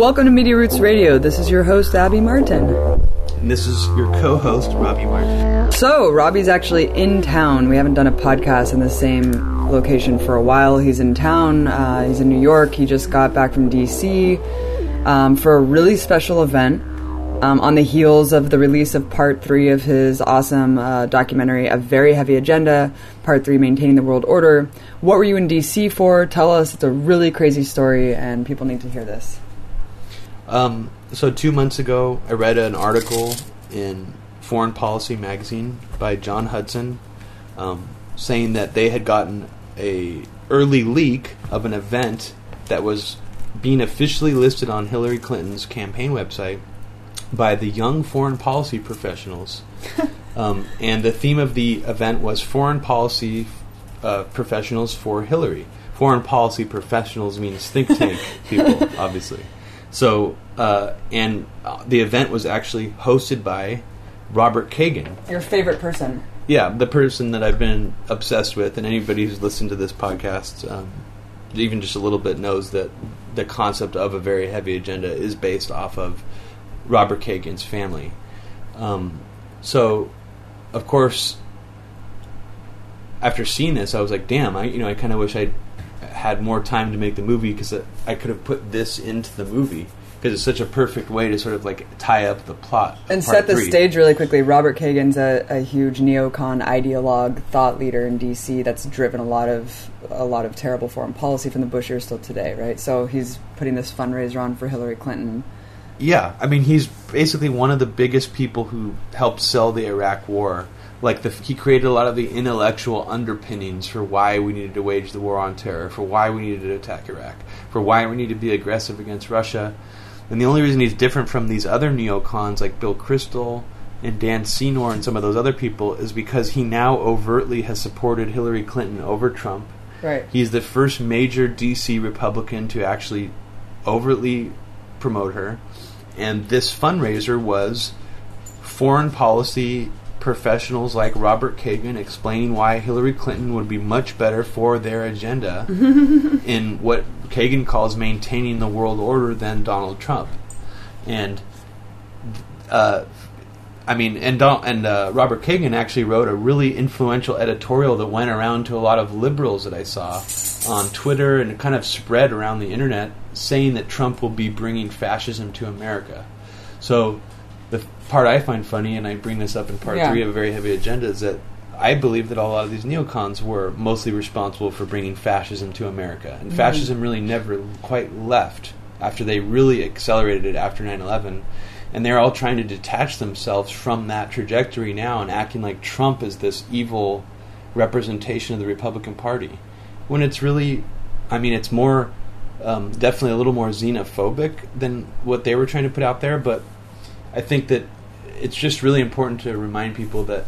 Welcome to Media Roots Radio. This is your host, Abby Martin. And this is your co-host, Robbie Martin. So, Robbie's actually in town. We haven't done a podcast in the same location for a while. He's in town. He's in New York. He just got back from D.C. For a really special event on the heels of the release of Part 3 of his awesome documentary, A Very Heavy Agenda, Part 3, Maintaining the World Order. What were you in D.C. for? Tell us. It's a really crazy story, and people need to hear this. So 2 months ago, I read an article in Foreign Policy magazine by John Hudson saying that they had gotten a early leak of an event that was being officially listed on Hillary Clinton's campaign website by the young foreign policy professionals. And the theme of the event was Foreign Policy Professionals for Hillary. Foreign Policy Professionals means think tank people, obviously. So, and the event was actually hosted by Robert Kagan. Your favorite person. Yeah, the person that I've been obsessed with, and anybody who's listened to this podcast, even just a little bit, knows that the concept of A Very Heavy Agenda is based off of Robert Kagan's family. So, of course, after seeing this, I was like, damn, I kind of wish I'd had more time to make the movie, because I could have put this into the movie, because it's such a perfect way to sort of like tie up the plot and set the stage really quickly. Robert Kagan's a huge neocon ideologue, thought leader in DC that's driven a lot of terrible foreign policy from the Bush years till today, right? So he's putting this fundraiser on for Hillary Clinton. Yeah, I mean, he's basically one of the biggest people who helped sell the Iraq War. Like, he created a lot of the intellectual underpinnings for why we needed to wage the war on terror, for why we needed to attack Iraq, for why we need to be aggressive against Russia. And the only reason he's different from these other neocons like Bill Kristol and Dan Senor and some of those other people is because he now overtly has supported Hillary Clinton over Trump. Right. He's the first major D.C. Republican to actually overtly promote her. And this fundraiser was foreign policy professionals like Robert Kagan explaining why Hillary Clinton would be much better for their agenda in what Kagan calls maintaining the world order than Donald Trump. And Robert Kagan actually wrote a really influential editorial that went around to a lot of liberals that I saw on Twitter, and it kind of spread around the internet, saying that Trump will be bringing fascism to America. So the part I find funny, and I bring this up in part three of A Very Heavy Agenda, is that I believe that a lot of these neocons were mostly responsible for bringing fascism to America. And fascism really never quite left after they really accelerated it after 9/11. And they're all trying to detach themselves from that trajectory now and acting like Trump is this evil representation of the Republican Party. When it's really, I mean, it's more, definitely a little more xenophobic than what they were trying to put out there, but I think that it's just really important to remind people that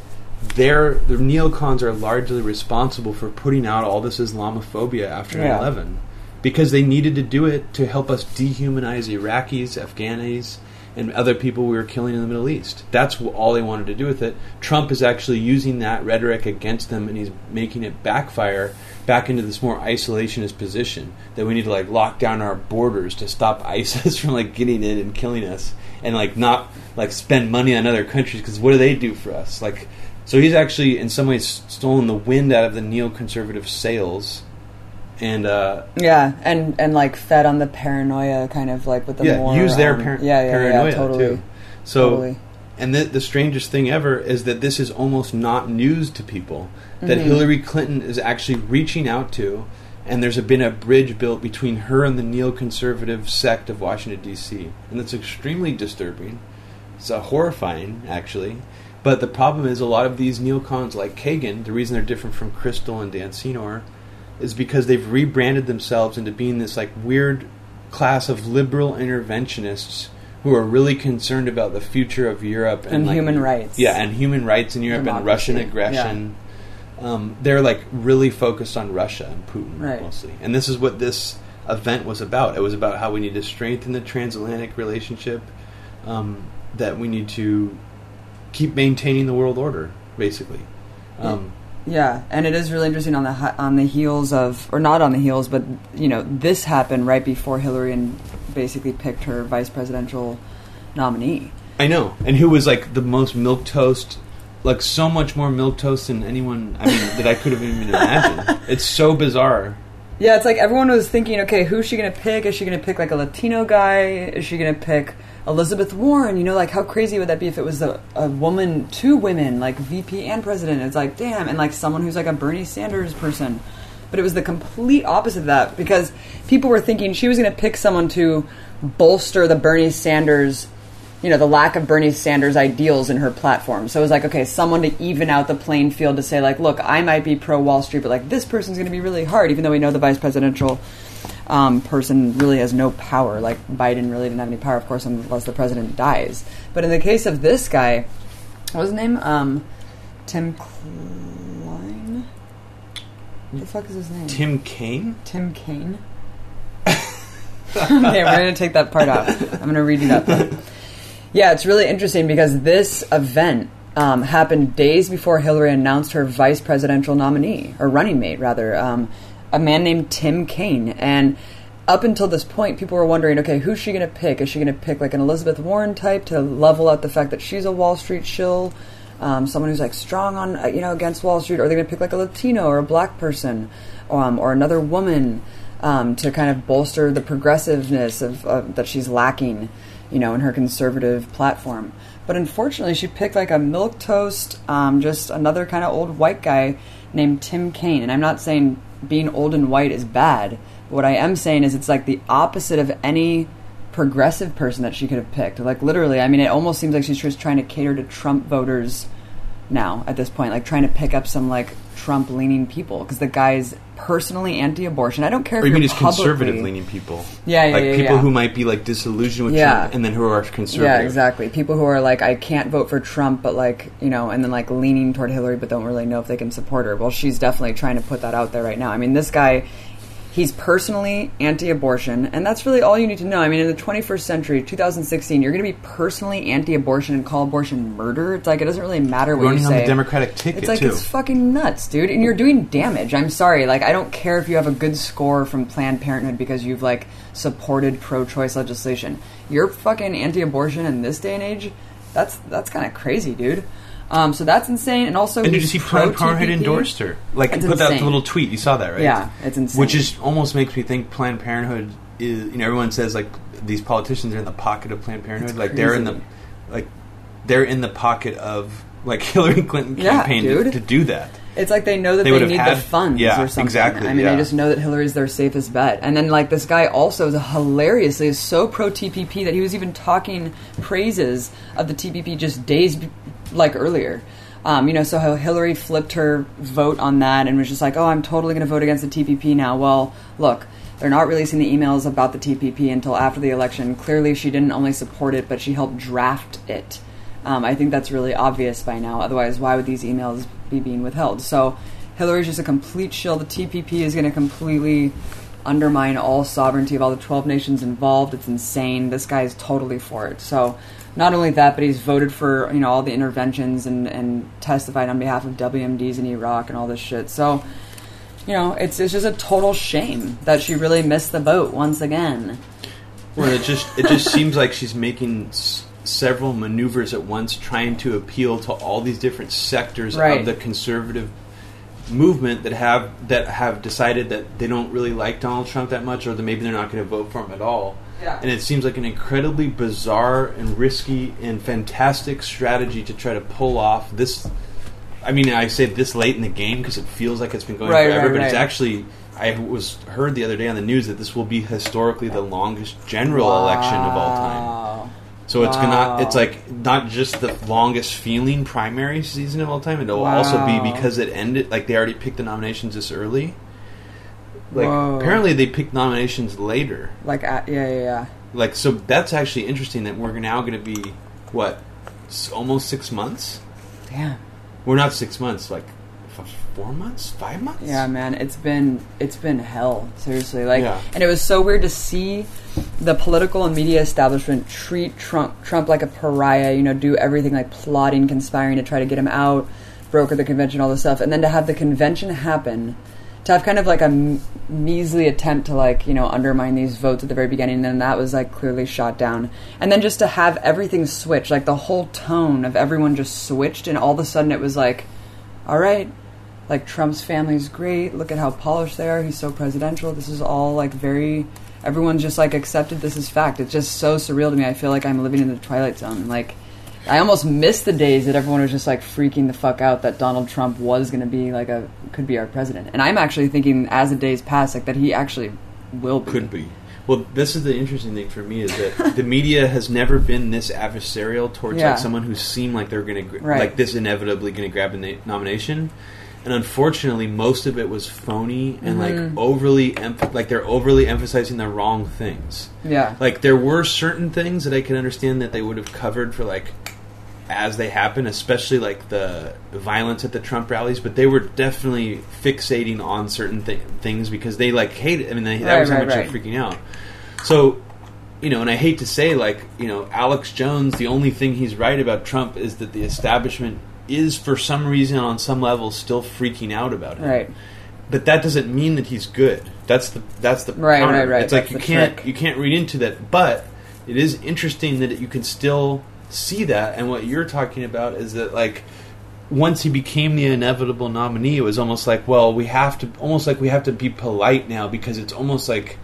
the neocons are largely responsible for putting out all this Islamophobia after 9/11, because they needed to do it to help us dehumanize Iraqis, Afghanis, and other people we were killing in the Middle East. That's all they wanted to do with it. Trump is actually using that rhetoric against them, and he's making it backfire back into this more isolationist position that we need to like lock down our borders to stop ISIS from like getting in and killing us, and like not like spend money on other countries, because what do they do for us? Like, so he's actually in some ways stolen the wind out of the neoconservative sails, and and like fed on the paranoia, kind of like with the more use their paranoia totally, too. So totally. And the strangest thing ever is that this is almost not news to people, that Hillary Clinton is actually reaching out to, and there's been a bridge built between her and the neoconservative sect of Washington, D.C. And that's extremely disturbing. It's horrifying, actually. But the problem is a lot of these neocons like Kagan, the reason they're different from Kristol and Dan Senor, is because they've rebranded themselves into being this like weird class of liberal interventionists who are really concerned about the future of Europe. And like, human rights. Yeah, and human rights in Europe and Russian aggression. Yeah. They're like really focused on Russia and Putin mostly. And this is what this event was about. It was about how we need to strengthen the transatlantic relationship, that we need to keep maintaining the world order, basically. And it is really interesting on the heels of, or not on the heels, but, you know, this happened right before Hillary and basically picked her vice presidential nominee. I know. And who was like the most milquetoast, like so much more milquetoast than anyone, I mean, that I could have even imagined. It's so bizarre. Yeah, it's like everyone was thinking, okay, who's she going to pick? Is she going to pick like a Latino guy? Is she going to pick Elizabeth Warren? You know, like how crazy would that be if it was a woman, two women, like VP and president? It's like, damn, and like someone who's like a Bernie Sanders person. But it was the complete opposite of that because people were thinking she was going to pick someone to bolster the Bernie Sanders, you know, the lack of Bernie Sanders ideals in her platform. So it was like, okay, someone to even out the playing field to say, like, look, I might be pro-Wall Street, but, like, this person's going to be really hard, even though we know the vice presidential person really has no power. Like, Biden really didn't have any power, of course, unless the president dies. But in the case of this guy, what was his name? Tim Klein? What the fuck is his name? Tim Kaine? Tim Kaine. Okay, we're going to take that part out. I'm going to redo that part. Yeah, it's really interesting because this event happened days before Hillary announced her vice presidential nominee, or running mate, rather, a man named Tim Kaine. And up until this point, people were wondering, okay, who's she going to pick? Is she going to pick like an Elizabeth Warren type to level out the fact that she's a Wall Street shill, someone who's like strong on, you know, against Wall Street? Or are they going to pick like a Latino or a black person or another woman to kind of bolster the progressiveness of that she's lacking, you know, in her conservative platform? But unfortunately, she picked like a milquetoast, just another kind of old white guy named Tim Kaine. And I'm not saying being old and white is bad. But what I am saying is it's like the opposite of any progressive person that she could have picked. Like literally, I mean, it almost seems like she's just trying to cater to Trump voters now at this point, like trying to pick up some like Trump-leaning people because the guy's personally anti-abortion. I don't care if you're publicly... Or you mean it's conservative-leaning people. Yeah, people who might be, like, disillusioned with Trump and then who are conservative. Yeah, exactly. People who are like, I can't vote for Trump, but like, you know, and then like leaning toward Hillary but don't really know if they can support her. Well, she's definitely trying to put that out there right now. I mean, this guy, he's personally anti-abortion, and that's really all you need to know. I mean, in the 21st century, 2016, you're going to be personally anti-abortion and call abortion murder. It's like it doesn't really matter what you say. Running on the Democratic ticket, it's like too. It's fucking nuts, dude. And you're doing damage. I'm sorry. Like, I don't care if you have a good score from Planned Parenthood because you've like supported pro-choice legislation. You're fucking anti-abortion in this day and age. That's kind of crazy, dude. So that's insane, and also... And did you see Planned Parenthood endorsed her? Like, put out the little tweet. You saw that, right? Yeah, it's insane. Which is almost makes me think Planned Parenthood is... You know, everyone says, like, these politicians are in the pocket of Planned Parenthood. Like, they're in the pocket of, like, Hillary Clinton campaign to do that. It's like they know that they need the funds or something. Exactly, I mean, they just know that Hillary's their safest bet. And then, like, this guy also is hilariously so pro-TPP that he was even talking praises of the TPP just days earlier. You know, so how Hillary flipped her vote on that and was just like, oh, I'm totally going to vote against the TPP now. Well, look, they're not releasing the emails about the TPP until after the election. Clearly, she didn't only support it, but she helped draft it. I think that's really obvious by now. Otherwise, why would these emails be being withheld? So Hillary's just a complete shill. The TPP is going to completely undermine all sovereignty of all the 12 nations involved. It's insane. This guy is totally for it. So... Not only that, but he's voted for, you know, all the interventions and testified on behalf of WMDs in Iraq and all this shit. So, you know, it's just a total shame that she really missed the boat once again. Well, it just seems like she's making several maneuvers at once, trying to appeal to all these different sectors of the conservative movement that have decided that they don't really like Donald Trump that much, or that maybe they're not going to vote for him at all. Yeah. And it seems like an incredibly bizarre and risky and fantastic strategy to try to pull off this. I mean, I say this late in the game because it feels like it's been going forever, but it's actually... I was heard the other day on the news that this will be historically the longest general election of all time. So it's gonna, it's like not just the longest feeling primary season of all time. It'll also be because it ended... Like, they already picked the nominations this early. Like, apparently they picked nominations later. Like, yeah. Like, so that's actually interesting that we're now going to be, what, almost 6 months? Damn. We're not 6 months, like 4 months? 5 months? Yeah, man, it's been hell, seriously. Like, and it was so weird to see the political and media establishment treat Trump like a pariah, you know, do everything like plotting, conspiring to try to get him out, broker the convention, all this stuff. And then to have the convention happen... to have kind of like a measly attempt to like, you know, undermine these votes at the very beginning, and then that was like clearly shot down. And then just to have everything switch, like the whole tone of everyone just switched, and all of a sudden it was like, all right, like Trump's family's great, look at how polished they are, he's so presidential, this is all like very, everyone's just like accepted this as fact. It's just so surreal to me. I feel like I'm living in the Twilight Zone. Like, I almost miss the days that everyone was just like freaking the fuck out that Donald Trump was going to be like a, could be our president. And I'm actually thinking as the days pass, like that he actually will be. Could be. Well, this is the interesting thing for me is that the media has never been this adversarial towards like someone who seemed like they're going to, like this inevitably going to grab a nomination. And unfortunately, most of it was phony and like overly, like they're overly emphasizing the wrong things. Yeah. Like there were certain things that I can understand that they would have covered for like as they happen, especially like the violence at the Trump rallies. But they were definitely fixating on certain things because they like hated. I mean, they, that was how much they're freaking out. So, you know, and I hate to say, like, you know, Alex Jones, the only thing he's right about Trump is that the establishment is for some reason on some level still freaking out about him. Right. But that doesn't mean that he's good. That's the right. It's like that's you can't read into that, but it is interesting that you can still see that, and what you're talking about is that like once he became the inevitable nominee, it was almost like, well, we have to be polite now because it's almost like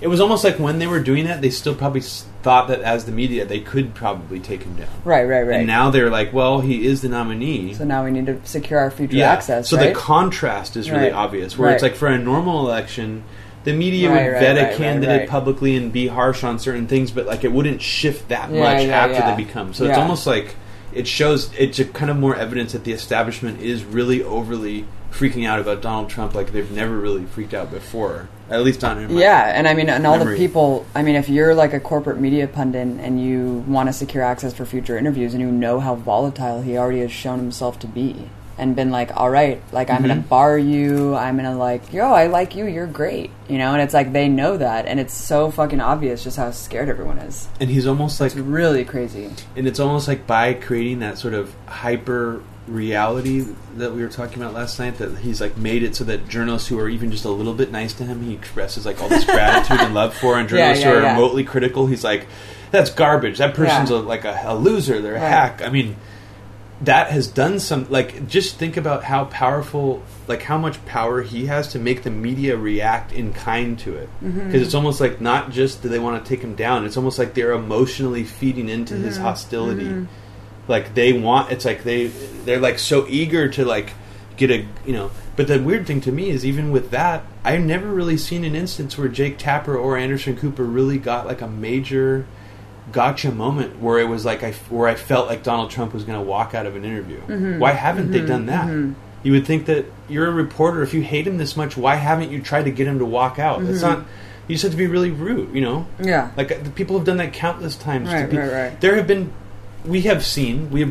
it was almost like when they were doing that, they still probably thought that as the media, they could probably take him down. Right. And now they're like, well, he is the nominee. So now we need to secure our future access, so the contrast is really obvious, where it's like for a normal election, the media would vet a candidate publicly and be harsh on certain things, but like it wouldn't shift that much after they become. So it's almost like it shows, it's a kind of more evidence that the establishment is really overly freaking out about Donald Trump like they've never really freaked out before, at least not in my and I mean, and all the people, I mean, if you're like a corporate media pundit and you want to secure access for future interviews and you know how volatile he already has shown himself to be and been like, all right, like I'm going to bar you, I'm going to like, yo, I like you, you're great, you know, and it's like they know that, and it's so fucking obvious just how scared everyone is. And he's almost like... It's really crazy. And it's almost like by creating that sort of hyper... reality that we were talking about last night, that he's like made it so that journalists who are even just a little bit nice to him, he expresses like all this gratitude and love for, and journalists who are remotely critical, he's like, that's garbage, that person's a loser, they're a hack. I mean, that has done some, like, just think about how powerful, like how much power he has to make the media react in kind to it, because it's almost like not just do they want to take him down, it's almost like they're emotionally feeding into his hostility. Like they want, it's like they're like so eager to like get a, you know. But the weird thing to me is even with that, I've never really seen an instance where Jake Tapper or Anderson Cooper really got like a major gotcha moment where it was like where I felt like Donald Trump was going to walk out of an interview. Why haven't they done that? You would think that you're a reporter. If you hate him this much, why haven't you tried to get him to walk out? It's not. You just have to be really rude, you know. Like the people have done that countless times. There have been. We have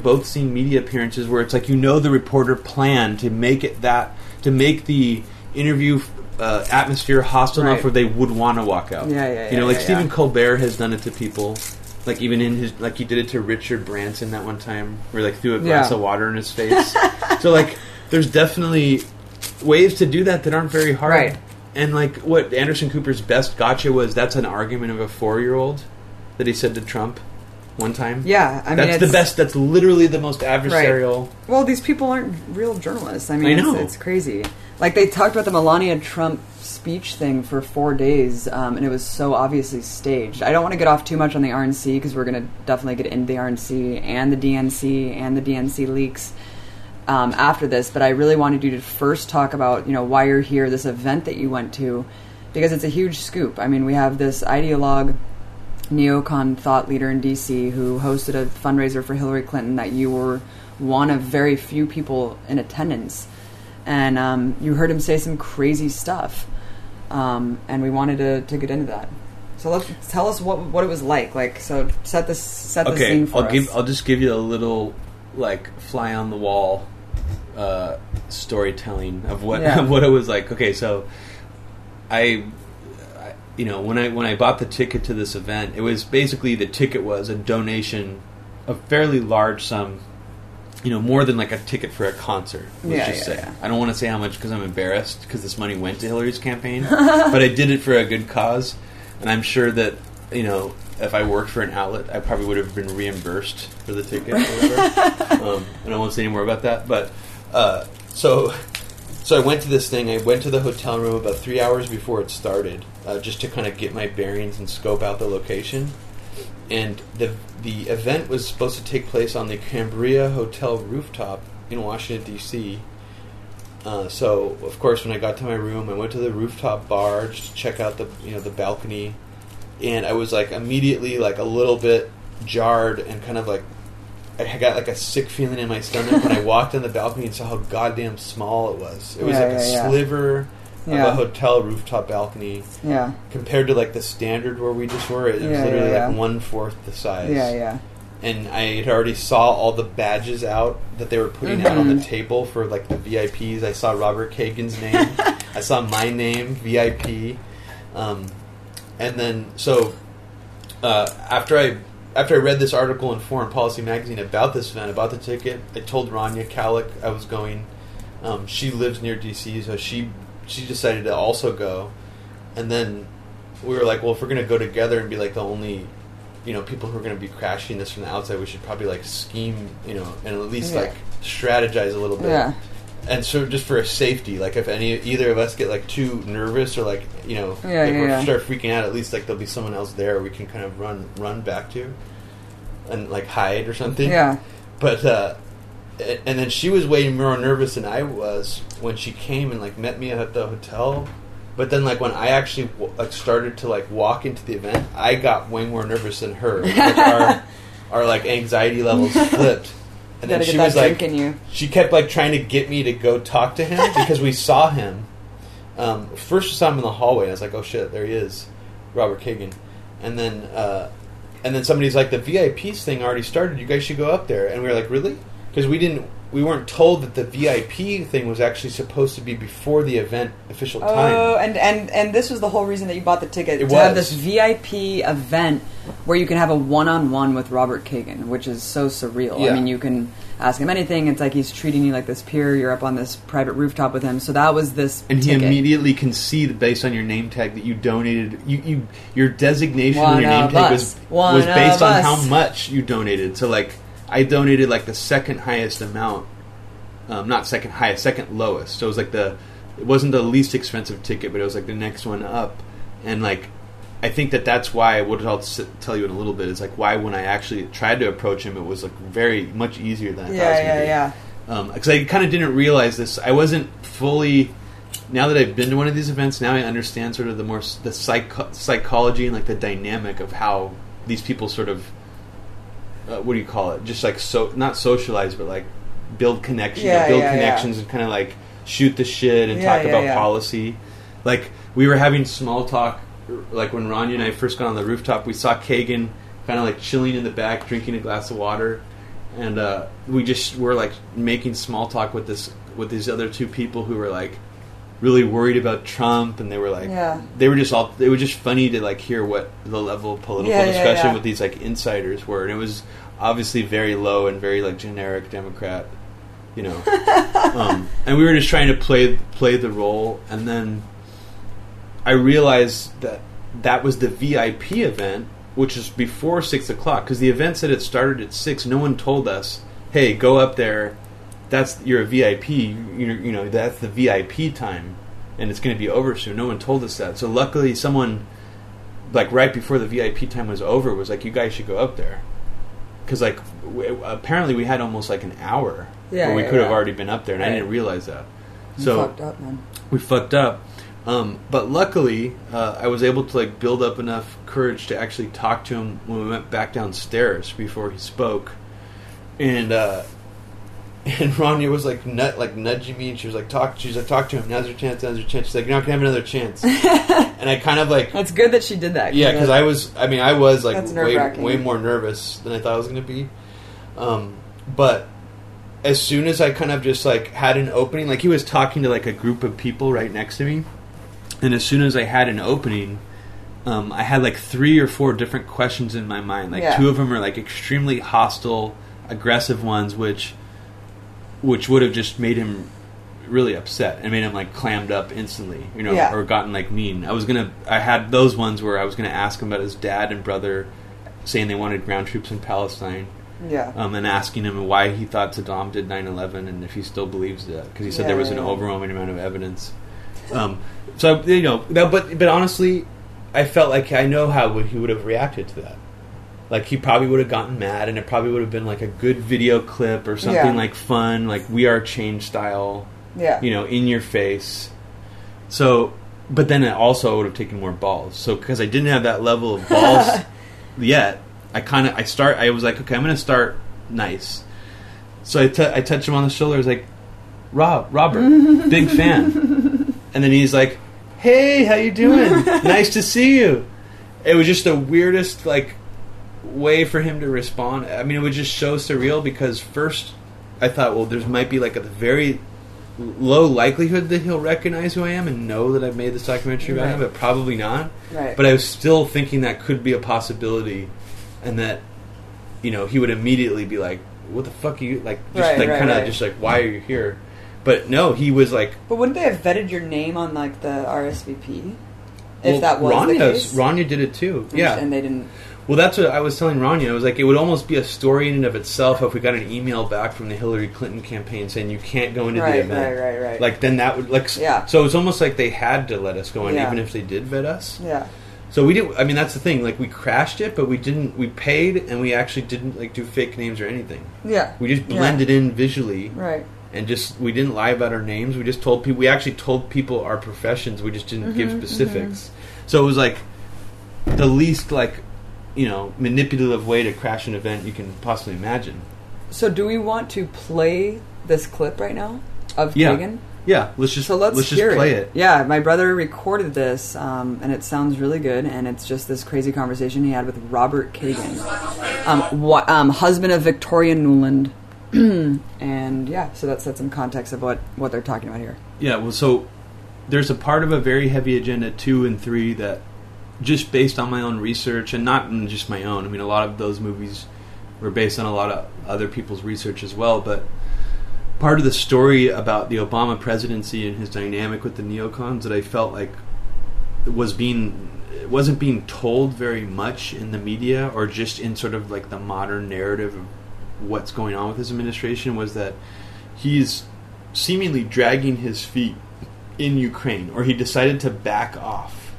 both seen media appearances where it's like, you know, the reporter planned to make it that, to make the interview atmosphere hostile enough where they would want to walk out. You know, like Stephen Colbert has done it to people, like even in his, like he did it to Richard Branson that one time, where like threw a glass of water in his face. So like, there's definitely ways to do that that aren't very hard. And like what Anderson Cooper's best gotcha was, that's an argument of a 4-year-old that he said to Trump. One time, I mean, that's the best. That's literally the most adversarial. Well, these people aren't real journalists. I mean, it's crazy. Like they talked about the Melania Trump speech thing for 4 days, and it was so obviously staged. I don't want to get off too much on the RNC because we're going to definitely get into the RNC and the DNC and the DNC leaks after this. But I really wanted you to first talk about, you know, why you're here, this event that you went to, because it's a huge scoop. I mean, we have this ideologue, neocon thought leader in DC who hosted a fundraiser for Hillary Clinton that you were one of very few people in attendance, and you heard him say some crazy stuff, and we wanted to get into that. So let's tell us what it was like. Like, so set the scene for us. I'll just give you a little like fly on the wall storytelling of what of what it was like. Okay, so you know, when I bought the ticket to this event, it was basically, the ticket was a donation, a fairly large sum more than like a ticket for a concert, let's just say. Yeah. I don't want to say how much because I'm embarrassed because this money went to Hillary's campaign, but I did it for a good cause, and I'm sure that, if I worked for an outlet, I probably would have been reimbursed for the ticket or whatever. And I won't say any more about that, but so I went to this thing. I went to the hotel room about 3 hours before it started, just to kind of get my bearings and scope out the location. And the event was supposed to take place on the Cambria Hotel rooftop in Washington, D.C. So, of course, when I got to my room, I went to the rooftop bar just to check out the balcony. And I was, immediately, a little bit jarred and kind of, I got, a sick feeling in my stomach when I walked on the balcony and saw how goddamn small it was. It was, sliver... Yeah. Of a hotel rooftop balcony. Yeah. Compared to the standard where we just were, it was literally 1/4 the size. Yeah, yeah. And I had already saw all the badges out that they were putting out on the table for the VIPs. I saw Robert Kagan's name. I saw my name, VIP. And then after I read this article in Foreign Policy magazine about this event, about the ticket, I told Rania Khalek I was going. She lives near DC, so she decided to also go, and then we were well, if we're going to go together and be the only, people who are going to be crashing this from the outside, we should probably scheme, and at least strategize a little bit. Yeah. And so just for safety, if either of us get too nervous or start freaking out, at least there'll be someone else there we can kind of run back to, and hide or something. Yeah. But and then she was way more nervous than I was when she came and met me at the hotel. But then when I actually started to walk into the event, I got way more nervous than her. Our anxiety levels flipped. And then she was she kept trying to get me to go talk to him because we saw him. First we saw him in the hallway, and I was oh shit, there he is, Robert Kagan. And then somebody's the VIPs thing already started. You guys should go up there. And we were really? Because we weren't told that the VIP thing was actually supposed to be before the event official time. Oh, and this was the whole reason that you bought the ticket. It was to have this VIP event where you can have a one-on-one with Robert Kagan, which is so surreal. Yeah. I mean, you can ask him anything. It's he's treating you like this peer. You're up on this private rooftop with him. So that was this ticket. He immediately can see, based on your name tag, that you donated. Your designation on your name tag was based on how much you donated. So, I donated the second highest amount, not second highest, second lowest. So it was it wasn't the least expensive ticket, but it was the next one up. And I think that's why what I'll tell you in a little bit is why when I actually tried to approach him, it was very much easier than I thought it was gonna be. Yeah, yeah, yeah. Because I kind of didn't realize this. I wasn't fully. Now that I've been to one of these events, now I understand sort of the more the psychology and the dynamic of how these people sort of. What do you call it? Just so, not socialize, but build connections, and kind of shoot the shit and talk about policy. We were having small talk. When Rania and I first got on the rooftop, we saw Kagan kind of chilling in the back, drinking a glass of water, and we just were making small talk with these other two people who were really worried about Trump, and they were they were just all. It was just funny to hear what the level of political discussion with these insiders were, and it was obviously very low and very generic Democrat, and we were just trying to play the role, and then I realized that was the VIP event, which is before 6 o'clock, because the event said it started at 6. No one told us, hey, go up there. You're a VIP. That's the VIP time, and it's going to be over soon. No one told us that. So luckily, someone right before the VIP time was over was you guys should go up there, because apparently we had almost an hour where we could have already been up there, and I didn't realize that. So we fucked up, man. We fucked up. But luckily, I was able to build up enough courage to actually talk to him when we went back downstairs before he spoke, and. And Rania was nudging me, and she was talk. She's talk to him. Now's your chance. Now's your chance. She's you're not gonna have another chance. And I kind of That's good that she did that. Yeah, because I was way more nervous than I thought I was gonna be. But as soon as I kind of just had an opening, he was talking to a group of people right next to me, and as soon as I had an opening. I had 3 or 4 different questions in my mind. 2 of them are extremely hostile, aggressive ones, which which would have just made him really upset and made him like clammed up instantly, you know, or gotten like mean. I had those ones where I was gonna ask him about his dad and brother saying they wanted ground troops in Palestine. Yeah. And asking him why he thought Saddam did 9/11 and if he still believes that, because he said there was an overwhelming amount of evidence. So you know, but honestly, I felt like I know how he would have reacted to that. Like he probably would have gotten mad, and it probably would have been like a good video clip or something like fun, like We Are Change style. Yeah. You know, in your face. So, but then it also would have taken more balls. So because I didn't have that level of balls yet. I was like, okay, I'm going to start nice. So I touch him on the shoulder. I was like, Robert, big fan. And then he's like, hey, how you doing? Nice to see you. It was just the weirdest, like, way for him to respond. I mean, it was just so surreal because first I thought, well, there might be, like, a very low likelihood that he'll recognize who I am and know that I've made this documentary about him, but probably not. Right. But I was still thinking that could be a possibility. And that, you know, he would immediately be like, what the fuck are you, like, just just like, why are you here? But no, he was like... But wouldn't they have vetted your name on, like, the RSVP? Well, if that was the case? Rania did it too, And they didn't... Well, that's what I was telling Rania. I was like, it would almost be a story in and of itself if we got an email back from the Hillary Clinton campaign saying you can't go into the event. Right. Like, then that would, like... Yeah. So it's almost like they had to let us go in, even if they did vet us. Yeah. So we didn't, I mean, that's the thing, like, we crashed it, but we didn't, we paid, and we actually didn't, like, do fake names or anything. Yeah. We just blended in visually. Right. And just, we didn't lie about our names, we just told people, we actually told people our professions, we just didn't give specifics. So it was, like, the least, like, you know, manipulative way to crash an event you can possibly imagine. So do we want to play this clip right now of Kagan? Yeah, let's just play it. Yeah, my brother recorded this, and it sounds really good, and it's just this crazy conversation he had with Robert Kagan, husband of Victoria Nuland, and so that sets some context of what they're talking about here. Yeah, well, so there's a part of A Very Heavy Agenda 2 and 3 that, just based on my own research, and not just my own, I mean, a lot of those movies were based on a lot of other people's research as well, but... Part of the story about the Obama presidency and his dynamic with the neocons that I felt like wasn't being told very much in the media or just in sort of like the modern narrative of what's going on with his administration was that he's seemingly dragging his feet in Ukraine, or he decided to back off,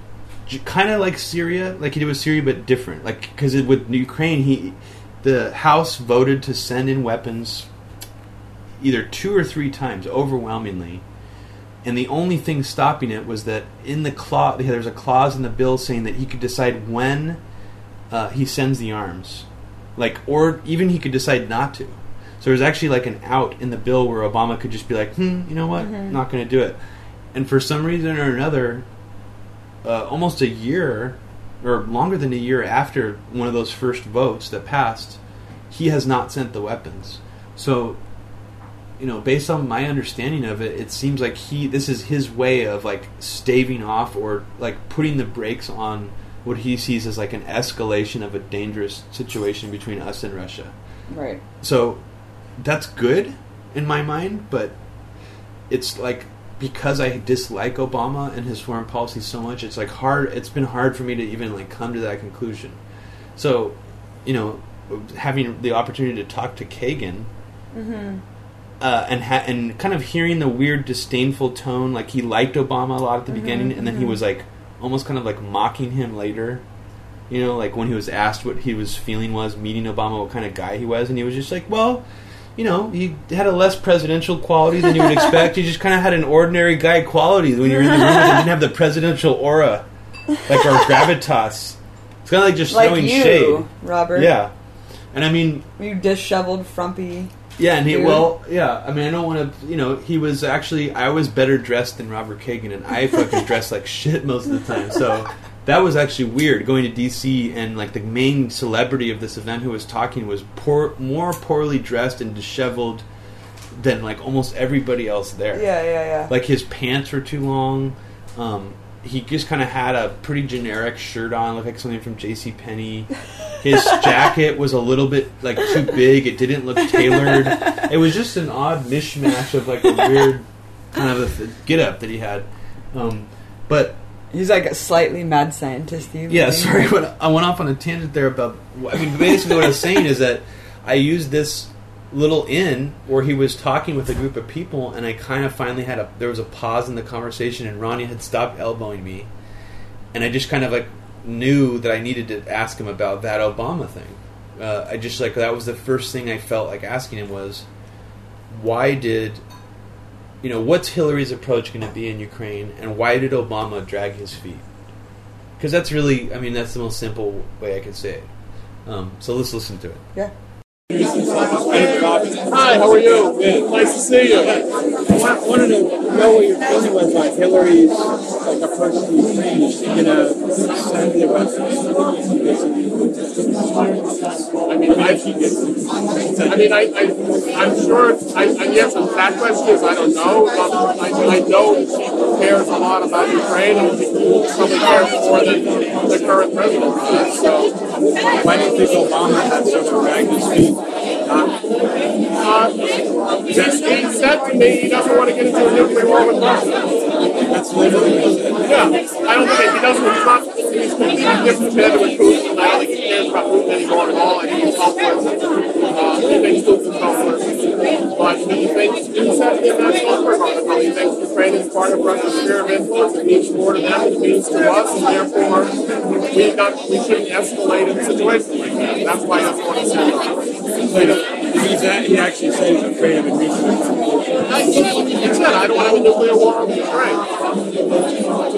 kind of like Syria, like he did with Syria, but different. Like because with Ukraine, the House voted to send in weapons. Either 2 or 3 times, overwhelmingly. And the only thing stopping it was that in the clause, there's a clause in the bill saying that he could decide when he sends the arms. Like, or even he could decide not to. So there's actually like an out in the bill where Obama could just be like, you know what, not going to do it. And for some reason or another, almost a year, or longer than a year after one of those first votes that passed, he has not sent the weapons. So... You know, based on my understanding of it, it seems like this is his way of like staving off or like putting the brakes on what he sees as like an escalation of a dangerous situation between us and Russia. Right. So that's good in my mind, but it's like because I dislike Obama and his foreign policy so much, it's like hard. It's been hard for me to even like come to that conclusion. So, you know, having the opportunity to talk to Kagan. And kind of hearing the weird disdainful tone, like he liked Obama a lot at the beginning, and then he was like almost kind of like mocking him later, you know, like when he was asked what he was feeling was meeting Obama, what kind of guy he was, and he was just like, well, you know, he had a less presidential quality than you would expect. He just kind of had an ordinary guy quality when you're in the room and didn't have the presidential aura, like our gravitas. It's kind of like just like throwing shade, Robert. Yeah, and I mean, you disheveled, frumpy. Yeah, and I mean, I don't want to, you know, he was actually, I was better dressed than Robert Kagan, and I fucking dressed like shit most of the time, so that was actually weird, going to D.C., and, like, the main celebrity of this event who was talking was more poorly dressed and disheveled than, like, almost everybody else there. Yeah. Like, his pants were too long, he just kind of had a pretty generic shirt on, looked like something from JCPenney. His jacket was a little bit, like, too big. It didn't look tailored. It was just an odd mishmash of, like, a weird kind of a get-up that he had. But... he's like a slightly mad scientist-y. Yeah, sorry. I went off on a tangent there about... I mean, basically what I was saying is that I used this little inn where he was talking with a group of people, and I kind of finally had a... there was a pause in the conversation, and Rania had stopped elbowing me. And I just kind of, like... knew that I needed to ask him about that Obama thing. I just, like, that was the first thing I felt like asking him was, why did, you know, what's Hillary's approach going to be in Ukraine, and why did Obama drag his feet? Because that's really, I mean, that's the most simple way I could say it. So let's listen to it. Yeah. Hi, how are you? Good. Nice to see you. I wanted to know what your feeling was about Hillary's, like, approach to Ukraine. Is she going to send the Russians? I'm sure I have some fact questions. I don't know. I know that she cares a lot about Ukraine, and she probably cares more than the current president. So why do you think Obama had such a magnitude? He said to me he doesn't want to get into a nuclear war with Russia. That's literally it. Yeah, I don't think he doesn't want to. He's different than with Putin. I don't think he cares about Putin anymore at all. I think he's helpless. He thinks Putin's helpless. But he thinks inside the international protocol, he thinks Ukraine is part of Russia's sphere of influence. It means more to them than it means to us, and therefore we shouldn't escalate in situations like that. That's why he doesn't want to stand up. He actually said he's afraid of it. He said, I don't want to have a nuclear war with Ukraine.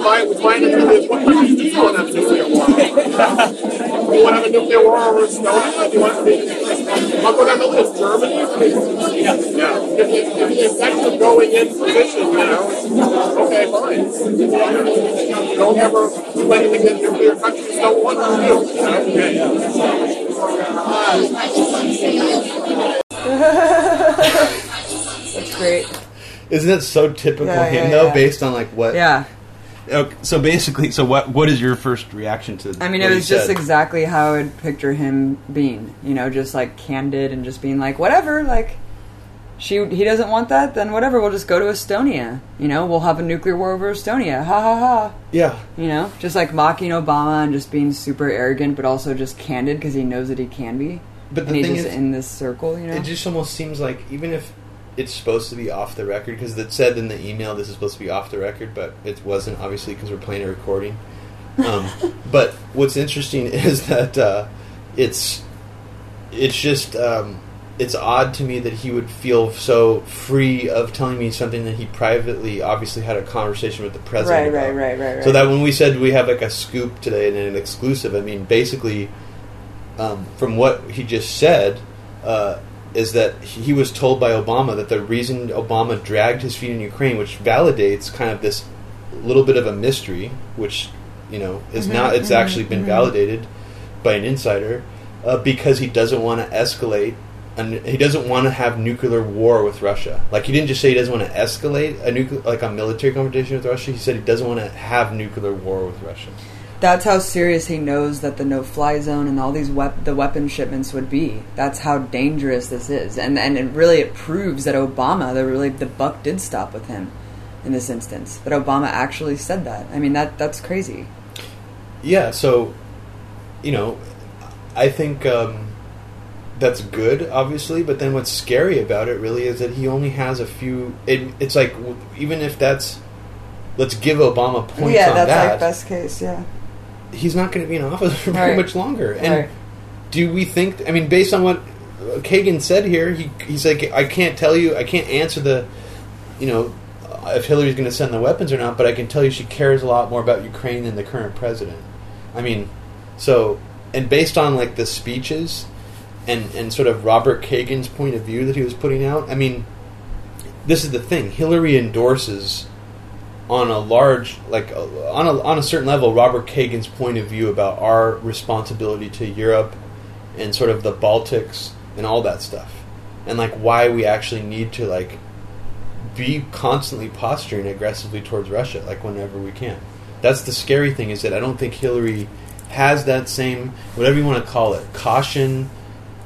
Why do you want to have a nuclear war? Do you want to have a nuclear war over Estonia? Do you want to be... I'll go down the list. Germany? Yeah. If that's a going-in position, you know, okay, fine. Don't ever do anything that nuclear countries don't want to do. You know? Okay, yeah. That's great. Isn't it so typical him though? Yeah. Based on like what? Yeah. Okay, so basically, what is your first reaction to? I mean, it was just exactly how I'd picture him being. You know, just like candid and just being like, whatever. Like, he doesn't want that, then whatever. We'll just go to Estonia. You know, we'll have a nuclear war over Estonia. Ha ha ha. Yeah. You know, just like mocking Obama and just being super arrogant, but also just candid because he knows that he can be. But the thing is, in this circle, you know, it just almost seems like even if it's supposed to be off the record, because it said in the email this is supposed to be off the record, but it wasn't obviously because we're playing a recording. But what's interesting is that it's just it's odd to me that he would feel so free of telling me something that he privately obviously had a conversation with the president about. Right. So that when we said we have like a scoop today and an exclusive, I mean basically. From what he just said, is that he was told by Obama that the reason Obama dragged his feet in Ukraine, which validates kind of this little bit of a mystery, which, you know, is now it's actually been validated by an insider, because he doesn't want to escalate, and he doesn't want to have nuclear war with Russia. Like, he didn't just say he doesn't want to escalate a military confrontation with Russia, he said he doesn't want to have nuclear war with Russia. That's how serious he knows that the no-fly zone and all these the weapon shipments would be. That's how dangerous this is. And it really proves that Obama, the buck did stop with him in this instance. That Obama actually said that. I mean, that's crazy. Yeah, so, you know, I think that's good, obviously, but then what's scary about it really is that he only has a few... It's like, even if that's... Let's give Obama points on that. Yeah, that's like best case, yeah. He's not going to be in office for very much longer. And do we think... I mean, based on what Kagan said here, he's like, I can't tell you... I can't answer the... You know, if Hillary's going to send the weapons or not, but I can tell you she cares a lot more about Ukraine than the current president. I mean, so... And based on, like, the speeches and sort of Robert Kagan's point of view that he was putting out, I mean, this is the thing. Hillary endorses... on a large, like, on a certain level, Robert Kagan's point of view about our responsibility to Europe and sort of the Baltics and all that stuff. And, like, why we actually need to, like, be constantly posturing aggressively towards Russia, like, whenever we can. That's the scary thing, is that I don't think Hillary has that same, whatever you want to call it, caution,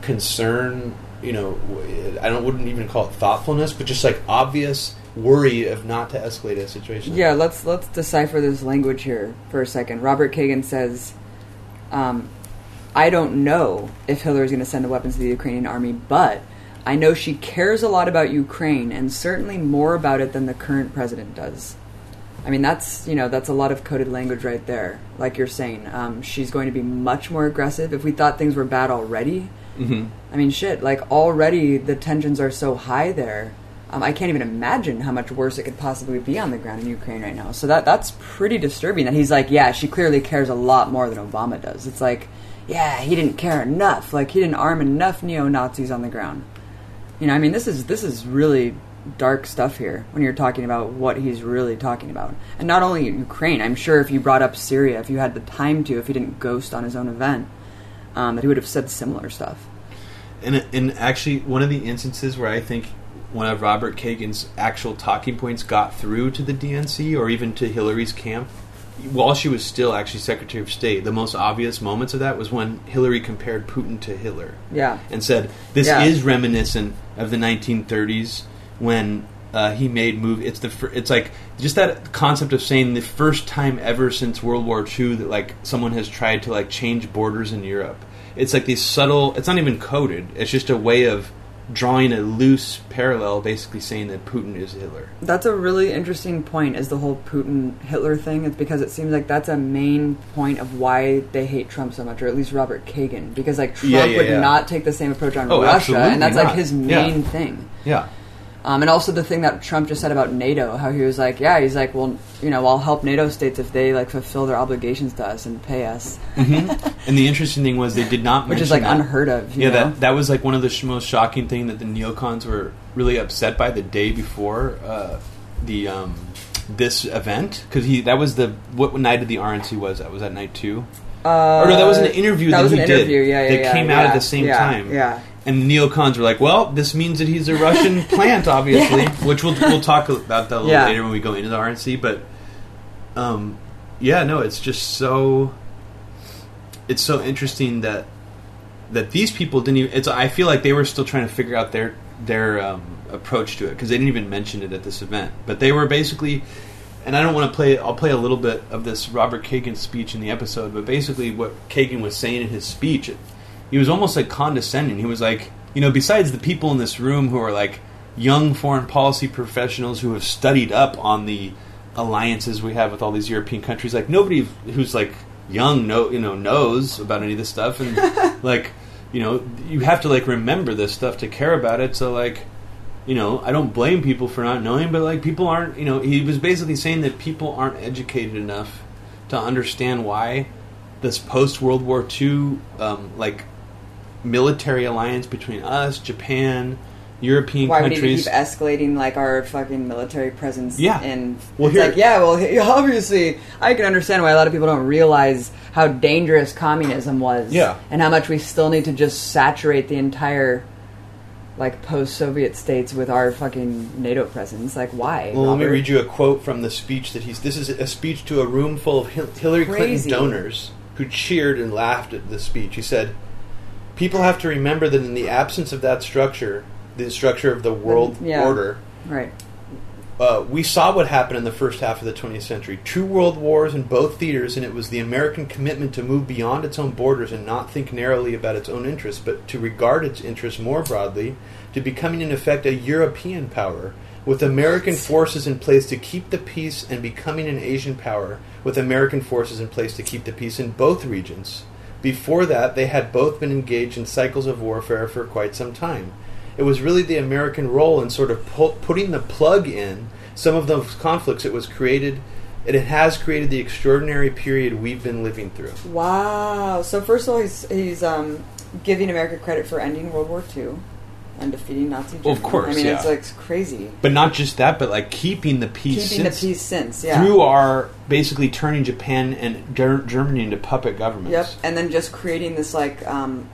concern, you know, I wouldn't even call it thoughtfulness, but just like obvious worry of not to escalate a situation. Yeah, let's decipher this language here for a second. Robert Kagan says, I don't know if Hillary's going to send the weapons to the Ukrainian army, but I know she cares a lot about Ukraine and certainly more about it than the current president does. I mean, that's a lot of coded language right there, like you're saying. She's going to be much more aggressive. If we thought things were bad already, mm-hmm. I mean, shit, like already the tensions are so high there. I can't even imagine how much worse it could possibly be on the ground in Ukraine right now. So that's pretty disturbing that he's like, yeah, she clearly cares a lot more than Obama does. It's like, yeah, he didn't care enough. Like, he didn't arm enough neo-Nazis on the ground. You know, I mean, this is really dark stuff here when you're talking about what he's really talking about. And not only Ukraine, I'm sure if you brought up Syria, if you had the time to, if he didn't ghost on his own event, that he would have said similar stuff. And actually, one of the instances where I think one of Robert Kagan's actual talking points got through to the DNC or even to Hillary's camp while she was still actually Secretary of State, the most obvious moments of that was when Hillary compared Putin to Hitler. Yeah. And said, this is reminiscent of the 1930s when he made moves. It's like just that concept of saying the first time ever since World War II that like someone has tried to like change borders in Europe. It's like these subtle, it's not even coded. It's just a way of drawing a loose parallel, basically saying that Putin is Hitler. That's a really interesting point, is the whole Putin-Hitler thing. It's because it seems like that's a main point of why they hate Trump so much, or at least Robert Kagan, because like Trump would not take the same approach on Russia, and that's like his main thing. Yeah. And also the thing that Trump just said about NATO, how he was like, well, you know, I'll help NATO states if they like fulfill their obligations to us and pay us. Mm-hmm. And the interesting thing was they did not mention which is like that. Unheard of. You know? That was like one of the most shocking thing that the neocons were really upset by the day before this event, because what night of the RNC was that? Was that night two? Or no, that was an interview that he did. They came out at the same time. Yeah. And the neocons were like, well, this means that he's a Russian plant, obviously, which we'll talk about that a little later when we go into the RNC. But, it's just so... It's so interesting that these people didn't even... I feel like they were still trying to figure out their approach to it, because they didn't even mention it at this event. But they were basically... And I don't want to play... I'll play a little bit of this Robert Kagan speech in the episode, but basically what Kagan was saying in his speech... He was almost like condescending. He was like, you know, besides the people in this room who are like young foreign policy professionals who have studied up on the alliances we have with all these European countries, like nobody who's like young knows about any of this stuff, and like, you know, you have to like remember this stuff to care about it. So like, you know, I don't blame people for not knowing, but like people aren't, you know, he was basically saying that people aren't educated enough to understand why this post World War II military alliance between us, Japan, European countries. Why would he keep escalating like our fucking military presence? Yeah. And well, obviously, I can understand why a lot of people don't realize how dangerous communism was. Yeah. And how much we still need to just saturate the entire like post-Soviet states with our fucking NATO presence. Like, why? Well, Robert? Let me read you a quote from the speech that he's. This is a speech to a room full of Hillary Clinton donors who cheered and laughed at the speech. He said, people have to remember that in the absence of that structure, the structure of the world order, right? We saw what happened in the first half of the 20th century. 2 world wars in both theaters, and it was the American commitment to move beyond its own borders and not think narrowly about its own interests, but to regard its interests more broadly, to becoming in effect a European power, with American forces in place to keep the peace, and becoming an Asian power, with American forces in place to keep the peace in both regions. Before that, they had both been engaged in cycles of warfare for quite some time. It was really the American role in sort of putting the plug in some of those conflicts. It has created the extraordinary period we've been living through. Wow. So first of all, he's giving America credit for ending World War II and defeating Nazi Germany. Well, of course, it's like crazy. But not just that, but like keeping the peace. Through our basically turning Japan and Germany into puppet governments. Yep, and then just creating this like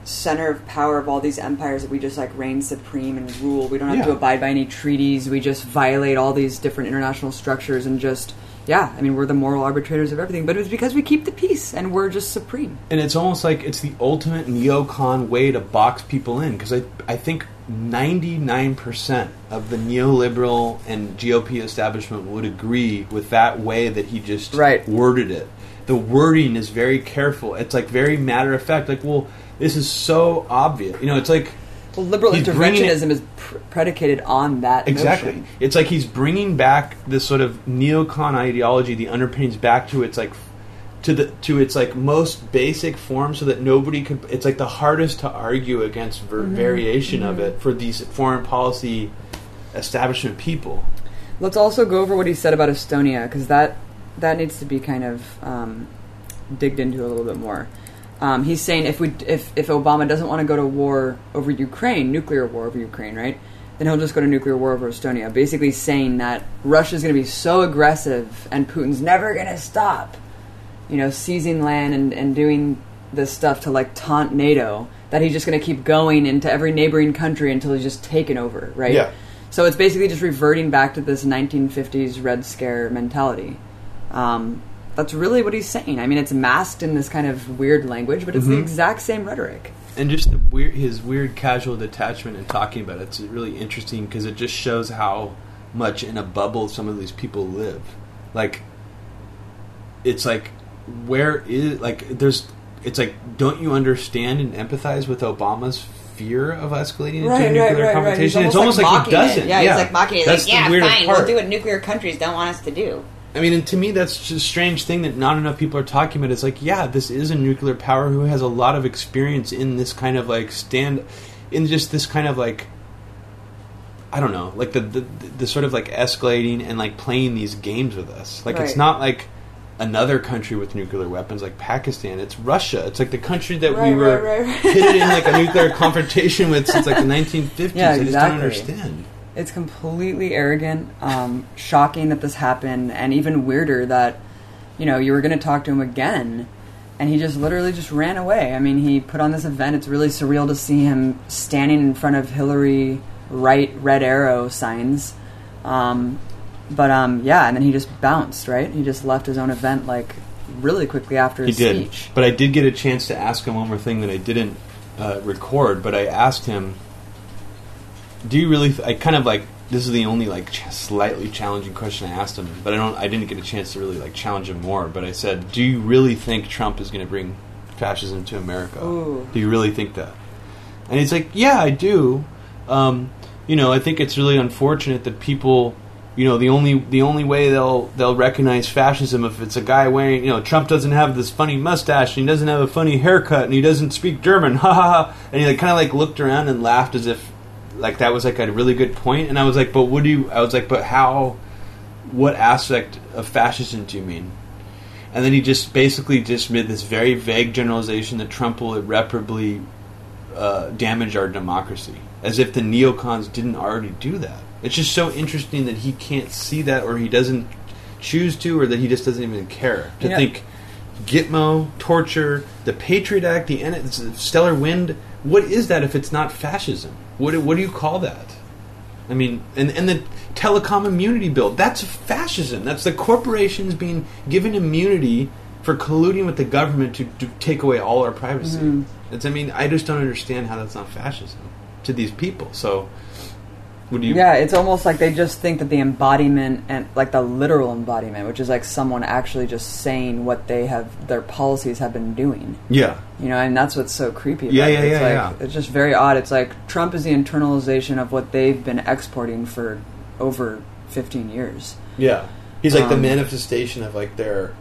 center of power of all these empires that we just like reign supreme and rule. We don't have to abide by any treaties. We just violate all these different international structures and just Yeah, I mean, we're the moral arbitrators of everything, but it was because we keep the peace, and we're just supreme. And it's almost like it's the ultimate neocon way to box people in, because I think 99% of the neoliberal and GOP establishment would agree with that way that he just worded it. The wording is very careful. It's like very matter of fact. Like, well, this is so obvious. You know, it's like... Well, liberal interventionism is predicated on that notion. It's like he's bringing back this sort of neocon ideology, the underpinnings, back to its like to its most basic form, so that nobody could. It's like the hardest to argue against variation of it for these foreign policy establishment people. Let's also go over what he said about Estonia, because that needs to be kind of digged into a little bit more. He's saying if Obama doesn't want to go to war over Ukraine, nuclear war over Ukraine, right, then he'll just go to nuclear war over Estonia. Basically saying that Russia's going to be so aggressive and Putin's never going to stop, you know, seizing land and doing this stuff to, like, taunt NATO, that he's just going to keep going into every neighboring country until he's just taken over, right? Yeah. So it's basically just reverting back to this 1950s Red Scare mentality. That's really what he's saying. I mean, it's masked in this kind of weird language, but it's the exact same rhetoric. And just the his weird casual detachment in talking about it's really interesting, because it just shows how much in a bubble some of these people live. Like, it's like, where is... Like, there's... It's like, don't you understand and empathize with Obama's fear of escalating into nuclear confrontation? It's almost like he doesn't. Yeah, he's like mocking it. That's like, yeah, fine, we'll do what nuclear countries don't want us to do. I mean, and to me, that's just a strange thing that not enough people are talking about. It's like, yeah, this is a nuclear power who has a lot of experience in this kind of, like, I don't know, like the sort of, like, escalating and, like, playing these games with us. Like, it's not like another country with nuclear weapons, like Pakistan. It's Russia. It's like the country that we were pitted in, like, a nuclear confrontation with since, like, the 1950s. Yeah, exactly. I just don't understand. It's completely arrogant, shocking that this happened, and even weirder that, you know, you were going to talk to him again, and he just literally just ran away. I mean, he put on this event. It's really surreal to see him standing in front of Hillary red arrow signs. Yeah, and then he just bounced, right? He just left his own event, like, really quickly after his speech. But I did get a chance to ask him one more thing that I didn't record, but I asked him, do you really... I kind of, like... This is the only, like, slightly challenging question I asked him, but I didn't get a chance to really, like, challenge him more. But I said, do you really think Trump is going to bring fascism to America? Ooh. Do you really think that? And he's like, yeah, I do. You know, I think it's really unfortunate that people... You know, the only way they'll recognize fascism if it's a guy wearing... You know, Trump doesn't have this funny mustache, and he doesn't have a funny haircut, and he doesn't speak German. Ha ha ha. And he, like, kind of, like, looked around and laughed as if... Like, that was, like, a really good point. And I was like, but what aspect of fascism do you mean? And then he just basically just made this very vague generalization that Trump will irreparably damage our democracy. As if the neocons didn't already do that. It's just so interesting that he can't see that, or he doesn't choose to, or that he just doesn't even care. To think Gitmo, torture, the Patriot Act, the Stellar Wind... What is that if it's not fascism? What do you call that? I mean, and the telecom immunity bill, that's fascism. That's the corporations being given immunity for colluding with the government to take away all our privacy. I mean, I just don't understand how that's not fascism to these people. So, would you... Yeah, it's almost like they just think that the embodiment, and like the literal embodiment, which is like someone actually just saying what they have, their policies have been doing. Yeah. You know, and that's what's so creepy about it. It's just very odd. It's like Trump is the internalization of what they've been exporting for over 15 years. Yeah. He's like the manifestation of, like, their...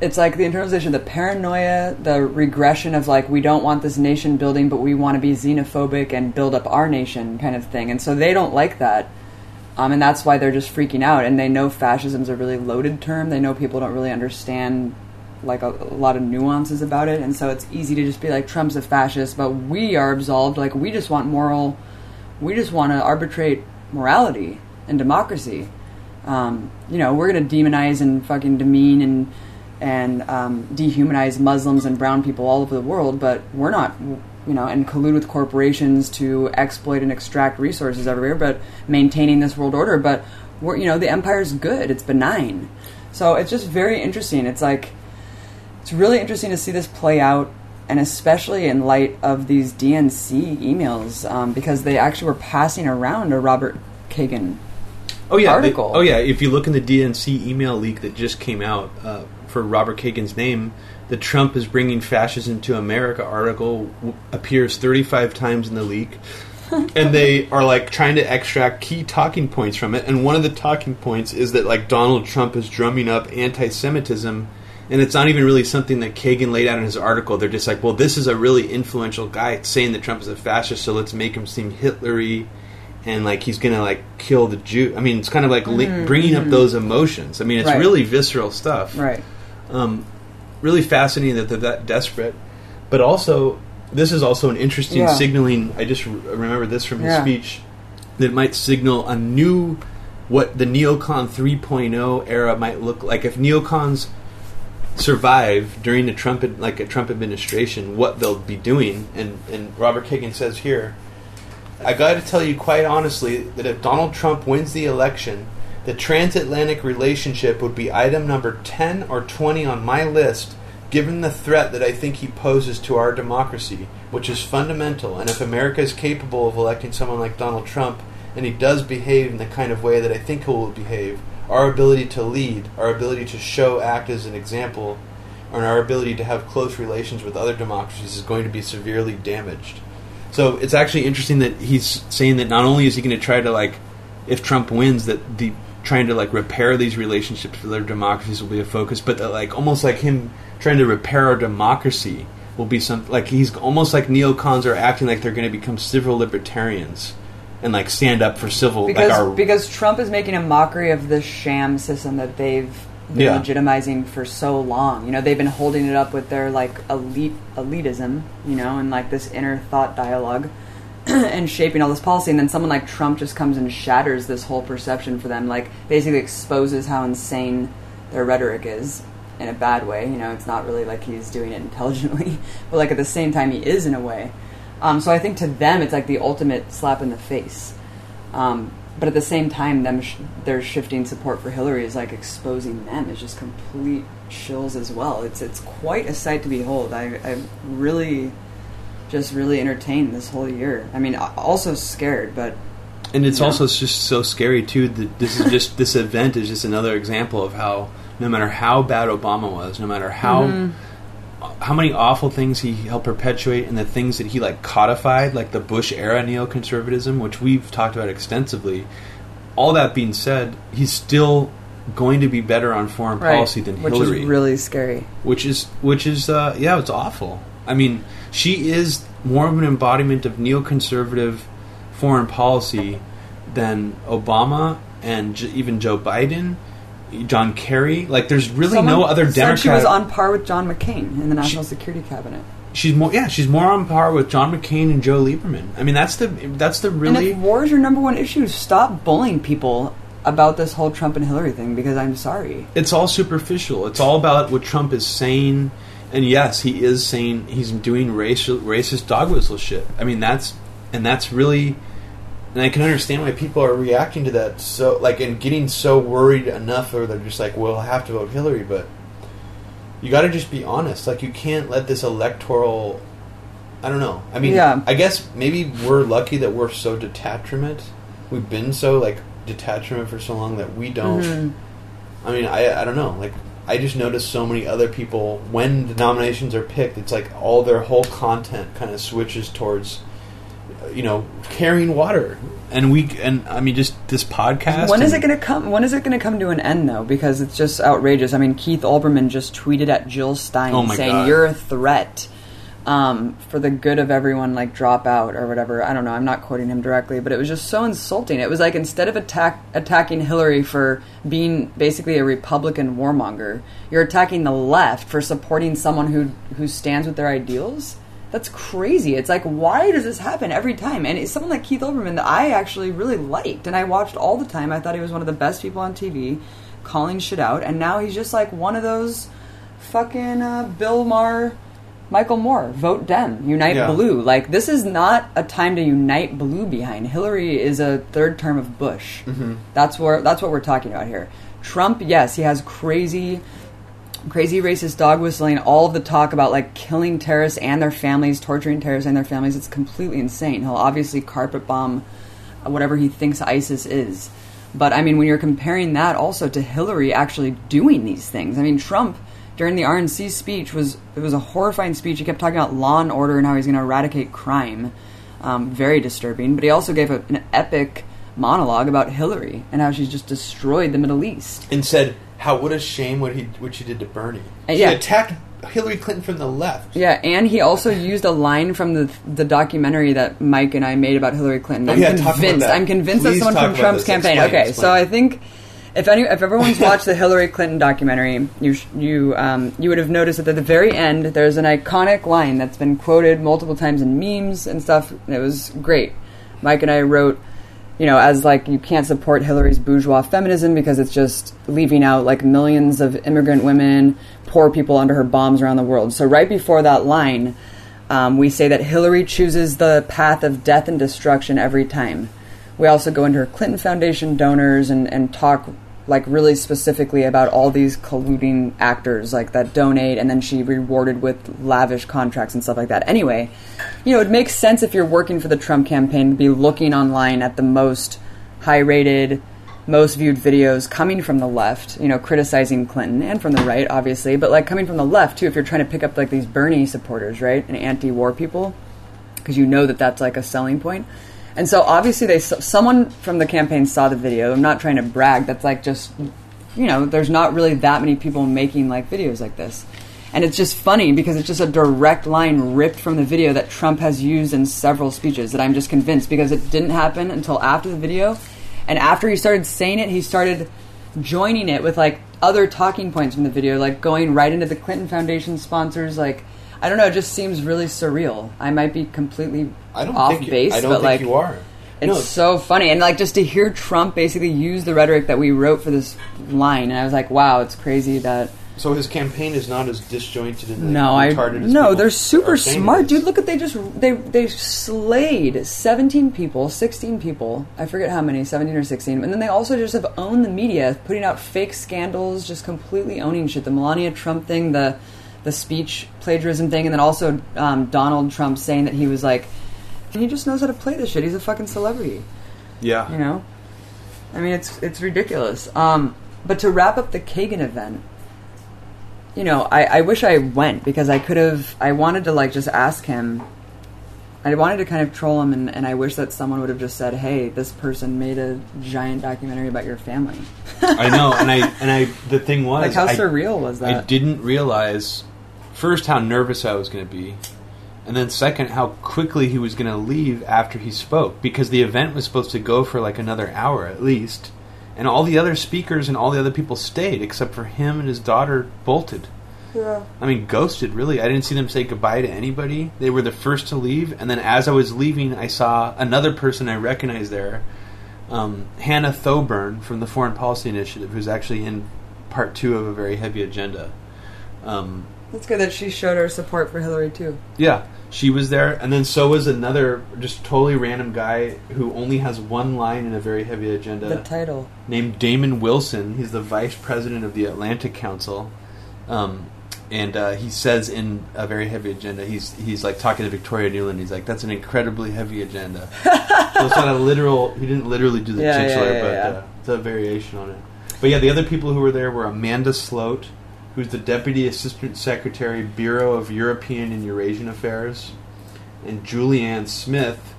It's like the internalization, the paranoia, the regression of, like, we don't want this nation building, but we want to be xenophobic and build up our nation kind of thing. And so they don't like that. And that's why they're just freaking out. And they know fascism is a really loaded term. They know people don't really understand, like, a lot of nuances about it. And so it's easy to just be like, Trump's a fascist, but we are absolved. Like, we just want we just want to arbitrate morality and democracy. You know, we're going to demonize and fucking demean and dehumanize Muslims and brown people all over the world, but we're not, you know, and collude with corporations to exploit and extract resources everywhere, but maintaining this world order. But, we're, you know, the empire's good. It's benign. So it's just very interesting. It's like, it's really interesting to see this play out, and especially in light of these DNC emails, because they actually were passing around a Robert Kagan article. If you look in the DNC email leak that just came out for Robert Kagan's name, the "Trump is bringing fascism to America" article appears 35 times in the leak. And they are, like, trying to extract key talking points from it. And one of the talking points is that, like, Donald Trump is drumming up anti-Semitism. And it's not even really something that Kagan laid out in his article. They're just like, well, this is a really influential guy saying that Trump is a fascist, so let's make him seem Hitlery. And, like, he's going to, like, kill the Jew. I mean, it's kind of like bringing up those emotions. I mean, it's really visceral stuff. Right. Really fascinating that they're that desperate. But also, this is also an interesting signaling. I just remember this from his speech, that might signal a new, what the neocon 3.0 era might look like. If neocons survive during the Trump administration, what they'll be doing. And Robert Kagan says here, "I got to tell you quite honestly that if Donald Trump wins the election, the transatlantic relationship would be item number 10 or 20 on my list, given the threat that I think he poses to our democracy, which is fundamental. And if America is capable of electing someone like Donald Trump, and he does behave in the kind of way that I think he will behave, our ability to lead, our ability to act as an example, and our ability to have close relations with other democracies is going to be severely damaged." So it's actually interesting that he's saying that not only is he going to try to, like, if Trump wins, that the trying to, like, repair these relationships with other democracies will be a focus, but that, like, almost like him trying to repair our democracy will be something, like, he's almost like neocons are acting like they're going to become civil libertarians and, like, stand up for civil, because Trump is making a mockery of the sham system that they've been legitimizing for so long. You know, they've been holding it up with their, like, elitism, you know, and, like, this inner thought dialogue and shaping all this policy, and then someone like Trump just comes and shatters this whole perception for them, like, basically exposes how insane their rhetoric is in a bad way. You know, it's not really like he's doing it intelligently, but, like, at the same time, he is in a way. So I think to them, it's like the ultimate slap in the face. But at the same time, their shifting support for Hillary is, like, exposing them. It's just complete shills as well. It's quite a sight to behold. I've really just really entertained this whole year. I mean, also scared, but... And it's also just so scary, too, that this is just... this event is just another example of how, no matter how bad Obama was, no matter how many awful things he helped perpetuate, and the things that he, like, codified, like the Bush-era neoconservatism, which we've talked about extensively, all that being said, he's still going to be better on foreign policy than Hillary. Which is really scary. Which is it's awful. I mean, she is more of an embodiment of neoconservative foreign policy than Obama and even Joe Biden, John Kerry. Like, there's really no other Democrat. She was on par with John McCain in the National Security Cabinet. She's more on par with John McCain and Joe Lieberman. I mean, that's the really... And if war is your number one issue, stop bullying people about this whole Trump and Hillary thing, because I'm sorry, it's all superficial. It's all about what Trump is saying. And yes, he is saying he's doing racist dog whistle shit. I mean, that's really... And I can understand why people are reacting to that, so, like, and getting so worried enough, or they're just like, well, I have to vote Hillary. But you got to just be honest. Like, you can't let this electoral... I don't know. I mean, I guess maybe we're lucky that we're so detachment. We've been so, like, detachment for so long that we don't... Mm-hmm. I mean, I don't know. Like, I just noticed so many other people, when the nominations are picked, it's like all their whole content kind of switches towards, you know, carrying water. And I mean, just this podcast. When is it going to come to an end, though? Because it's just outrageous. I mean, Keith Olbermann just tweeted at Jill Stein saying, God, you're a threat. For the good of everyone, like, drop out or whatever. I don't know. I'm not quoting him directly, but it was just so insulting. It was like, instead of attacking Hillary for being basically a Republican warmonger, you're attacking the left for supporting someone who stands with their ideals. That's crazy. It's like, why does this happen every time? And it's someone like Keith Olbermann that I actually really liked and I watched all the time. I thought he was one of the best people on TV calling shit out. And now he's just like one of those fucking Bill Maher... Michael Moore, vote Dem, unite blue. Like, this is not a time to unite blue behind. Hillary is a third term of Bush. Mm-hmm. That's what we're talking about here. Trump, yes, he has crazy racist dog whistling, all of the talk about like killing terrorists and their families, torturing terrorists and their families. It's completely insane. He'll obviously carpet bomb whatever he thinks ISIS is. But I mean, when you're comparing that also to Hillary actually doing these things, I mean, Trump during the RNC speech was a horrifying speech. He kept talking about law and order and how he's going to eradicate crime. Very disturbing. But he also gave an epic monologue about Hillary and how she's just destroyed the Middle East. And said, how what a shame what she did to Bernie. She attacked Hillary Clinton from the left. Yeah, and he also used a line from the documentary that Mike and I made about Hillary Clinton. I'm convinced Please that someone from Trump's campaign. Explain. So I think if everyone's watched the Hillary Clinton documentary, you would have noticed that at the very end there's an iconic line that's been quoted multiple times in memes and stuff. And it was great. Mike and I wrote, you know, as like you can't support Hillary's bourgeois feminism because it's just leaving out like millions of immigrant women, poor people under her bombs around the world. So right before that line, we say that Hillary chooses the path of death and destruction every time. We also go into her Clinton Foundation donors and talk like really specifically about all these colluding actors like that donate and then she rewarded with lavish contracts and stuff like that. Anyway, you know, it makes sense if you're working for the Trump campaign to be looking online at the most high-rated, most viewed videos coming from the left, you know, criticizing Clinton and from the right, obviously, but like coming from the left too, if you're trying to pick up like these Bernie supporters, right, and anti-war people, because you know that that's like a selling point. And so obviously someone from the campaign saw the video. I'm not trying to brag. That's like just, you know, there's not really that many people making like videos like this. And it's just funny because it's just a direct line ripped from the video that Trump has used in several speeches that I'm just convinced because it didn't happen until after the video. And after he started saying it, he started joining it with like other talking points from the video, like going right into the Clinton Foundation sponsors, like, I don't know, it just seems really surreal. I might be completely off base, but like you are. It's so funny. And like just to hear Trump basically use the rhetoric that we wrote for this line, and I was like, wow, it's crazy that... So his campaign is not as disjointed and retarded as they're super smart. Dude, look at they slayed 17 people, 16 people. I forget how many, 17 or 16. And then they also just have owned the media, putting out fake scandals, just completely owning shit. The Melania Trump thing, the speech plagiarism thing, and then also Donald Trump saying that he was like, he just knows how to play this shit. He's a fucking celebrity. Yeah. You know? I mean, it's ridiculous. But to wrap up the Kagan event, you know, I wish I went because I wanted to like just ask him. I wanted to kind of troll him and I wish that someone would have just said, hey, this person made a giant documentary about your family. I know. And I the thing was... Like how surreal was that? I didn't realize... First, how nervous I was going to be, and then second, how quickly he was going to leave after he spoke, because the event was supposed to go for like another hour at least, and all the other speakers and all the other people stayed, except for him and his daughter bolted. Yeah. I mean, ghosted, really. I didn't see them say goodbye to anybody. They were the first to leave, and then as I was leaving, I saw another person I recognized there, Hannah Thoburn from the Foreign Policy Initiative, who's actually in part 2 of A Very Heavy Agenda. It's good that she showed her support for Hillary, too. Yeah, she was there. And then so was another just totally random guy who only has one line in A Very Heavy Agenda. The title. Named Damon Wilson. He's the vice president of the Atlantic Council. And he says in A Very Heavy Agenda, he's like talking to Victoria Nuland. He's like, that's an incredibly heavy agenda. So it's not a literal... He didn't literally do the titular, but it's a variation on it. But yeah, the other people who were there were Amanda Sloat, who's the Deputy Assistant Secretary, Bureau of European and Eurasian Affairs, and Julianne Smith,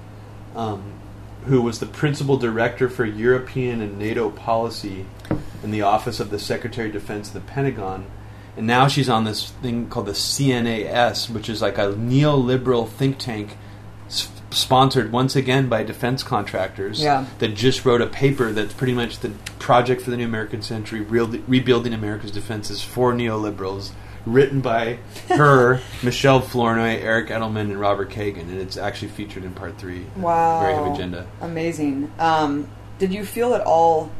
who was the Principal Director for European and NATO Policy in the Office of the Secretary of Defense of the Pentagon. And now she's on this thing called the CNAS, which is like a neoliberal think tank sponsored once again by defense contractors that just wrote a paper that's pretty much the project for the new American century, rebuilding America's defenses for neoliberals, written by her, Michelle Flournoy, Eric Edelman, and Robert Kagan, and it's actually featured in part 3. Wow. Very Heavy Agenda. Amazing. Did you feel at all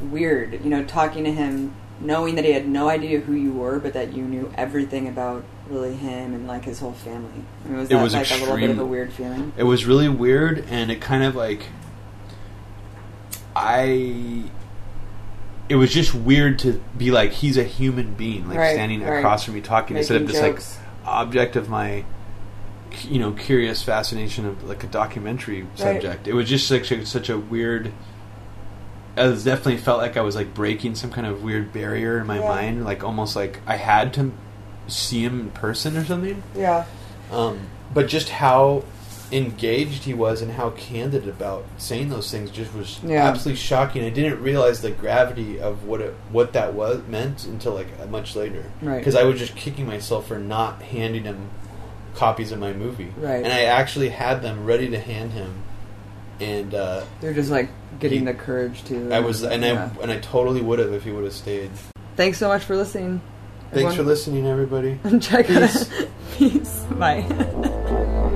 weird, you know, talking to him, knowing that he had no idea who you were, but that you knew everything about really him and like his whole family? I mean, it was like a little bit of a weird feeling. It was really weird, and it kind of like I it was just weird to be like, he's a human being, like standing across from me talking, making instead of just jokes. Like object of my, you know, curious fascination of like a documentary subject. It was just like such a weird. I definitely felt like I was like breaking some kind of weird barrier in my mind, like almost like I had to see him in person or something. Yeah. But just how engaged he was and how candid about saying those things just was absolutely shocking. I didn't realize the gravity of what that was meant until like much later, because I was just kicking myself for not handing him copies of my movie, and I actually had them ready to hand him, and they're just like getting the courage to. I was, and I totally would have if he would have stayed. Thanks so much for listening. Thanks for listening, everybody. Check us. Peace. Bye.